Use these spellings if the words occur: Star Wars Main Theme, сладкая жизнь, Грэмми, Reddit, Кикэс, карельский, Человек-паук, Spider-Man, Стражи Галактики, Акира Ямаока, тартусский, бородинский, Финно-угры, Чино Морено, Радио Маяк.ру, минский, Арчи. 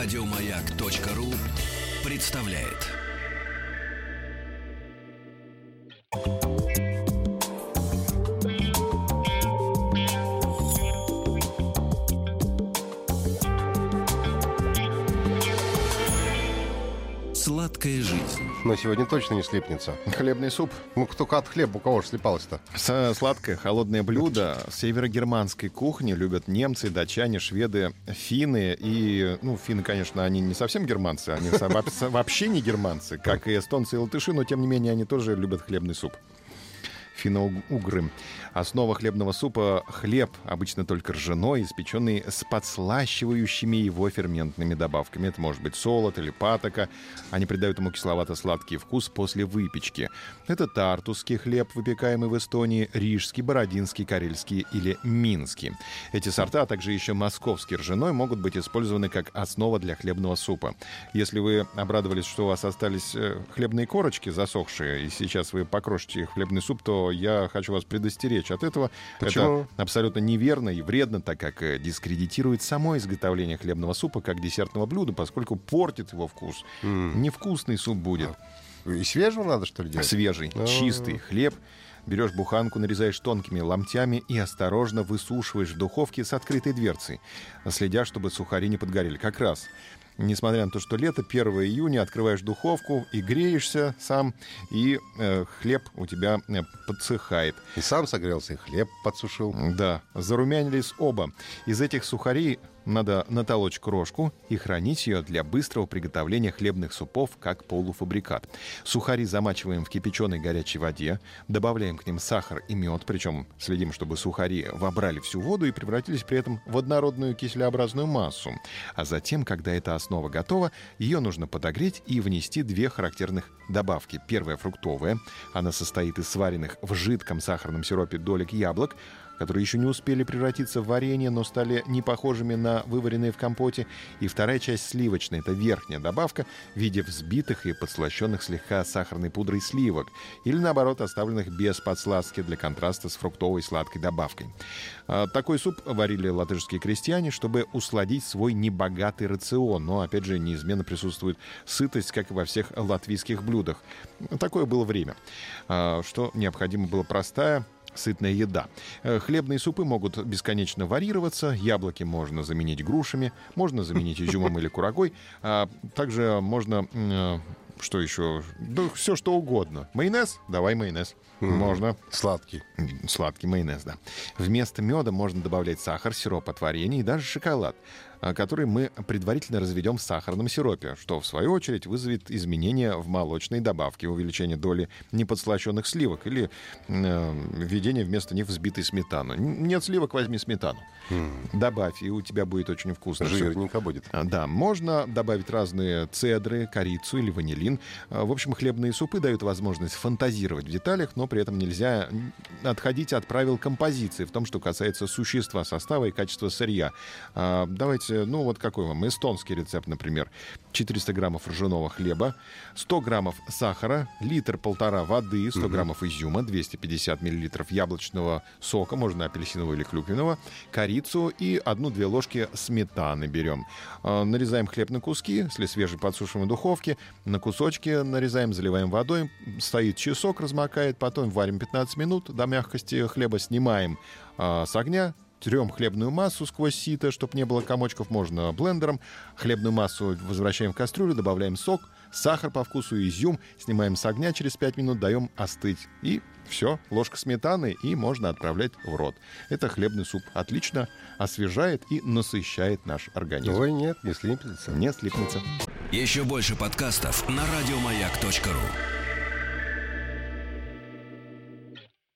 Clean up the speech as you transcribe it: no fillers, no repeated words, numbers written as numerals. Радио Маяк.ру представляет. Сладкая жизнь. Но сегодня точно не слипнется. Хлебный суп. Ну, только от хлеба у кого же слипалось-то? Сладкое холодное блюдо северогерманской кухни любят немцы, датчане, шведы, финны. И, финны, конечно, они не совсем германцы, они вообще не германцы, как и эстонцы и латыши, но, тем не менее, они тоже любят хлебный суп. Финно-угры. Основа хлебного супа — хлеб, обычно только ржаной, испеченный с подслащивающими его ферментными добавками. Это может быть солод или патока. Они придают ему кисловато-сладкий вкус после выпечки. Это тартусский хлеб, выпекаемый в Эстонии, рижский, бородинский, карельский или минский. Эти сорта, а также еще московский ржаной, могут быть использованы как основа для хлебного супа. Если вы обрадовались, что у вас остались хлебные корочки засохшие, и сейчас вы покрошите их в хлебный суп, то я хочу вас предостеречь от этого. Почему? Это абсолютно неверно и вредно, так как дискредитирует само изготовление хлебного супа как десертного блюда, поскольку портит его вкус. Невкусный суп будет. И свежего надо, что ли, делать? Свежий, чистый хлеб. Берешь буханку, нарезаешь тонкими ломтями и осторожно высушиваешь в духовке с открытой дверцей, следя, чтобы сухари не подгорели. Как раз. Несмотря на то, что лето, 1 июня открываешь духовку и греешься сам, и хлеб у тебя подсыхает. И сам согрелся, и хлеб подсушил. Да, зарумянились оба. Из этих сухарей надо натолочь крошку и хранить ее для быстрого приготовления хлебных супов как полуфабрикат. Сухари замачиваем в кипяченой горячей воде, добавляем к ним сахар и мед, причем следим, чтобы сухари вобрали всю воду и превратились при этом в однородную киселеобразную массу. А затем, когда эта основа готова, ее нужно подогреть и внести две характерных добавки. Первая — фруктовая. Она состоит из сваренных в жидком сахарном сиропе долек яблок, которые еще не успели превратиться в варенье, но стали не похожими на вываренные в компоте. И вторая часть сливочная — это верхняя добавка в виде взбитых и подслащенных слегка сахарной пудрой сливок, или, наоборот, оставленных без подсластки для контраста с фруктовой сладкой добавкой. Такой суп варили латышские крестьяне, чтобы усладить свой небогатый рацион. Но, опять же, неизменно присутствует сытость, как и во всех латвийских блюдах. Такое было время, что необходимо было простая, сытная еда. Хлебные супы могут бесконечно варьироваться. Яблоки можно заменить грушами, можно заменить изюмом или курагой. А также можно... Что еще? Да все, что угодно. Майонез? Давай майонез. Можно. Сладкий. Сладкий майонез, да. Вместо меда можно добавлять сахар, сироп от варенья и даже шоколад, который мы предварительно разведем в сахарном сиропе, что, в свою очередь, вызовет изменения в молочной добавке, увеличение доли неподслащенных сливок или введение вместо них взбитой сметаны. Нет сливок — возьми сметану. Добавь, и у тебя будет очень вкусно. Жирненько будет. Да, можно добавить разные цедры, корицу или ванилин. В общем, хлебные супы дают возможность фантазировать в деталях, но при этом нельзя отходить от правил композиции в том, что касается существа состава и качества сырья. Давайте какой вам? Эстонский рецепт, например. 400 граммов ржаного хлеба, 100 граммов сахара, 1-1,5 литра воды, 100 граммов изюма, 250 миллилитров яблочного сока, можно апельсинового или клюквенного, корицу и 1-2 ложки сметаны берем. Нарезаем хлеб на куски, если свежий, подсушим в духовке, на кусочки нарезаем, заливаем водой, стоит часок, размокает, потом варим 15 минут, до мягкости хлеба снимаем с огня, трем хлебную массу сквозь сито, чтобы не было комочков, можно блендером. Хлебную массу возвращаем в кастрюлю, добавляем сок, сахар по вкусу и изюм, снимаем с огня через 5 минут, даем остыть. И все, ложка сметаны, и можно отправлять в рот. Это хлебный суп. Отлично освежает и насыщает наш организм. Ой, нет, не слипнется. Не слипнется. Еще больше подкастов на радиомаяк.ру.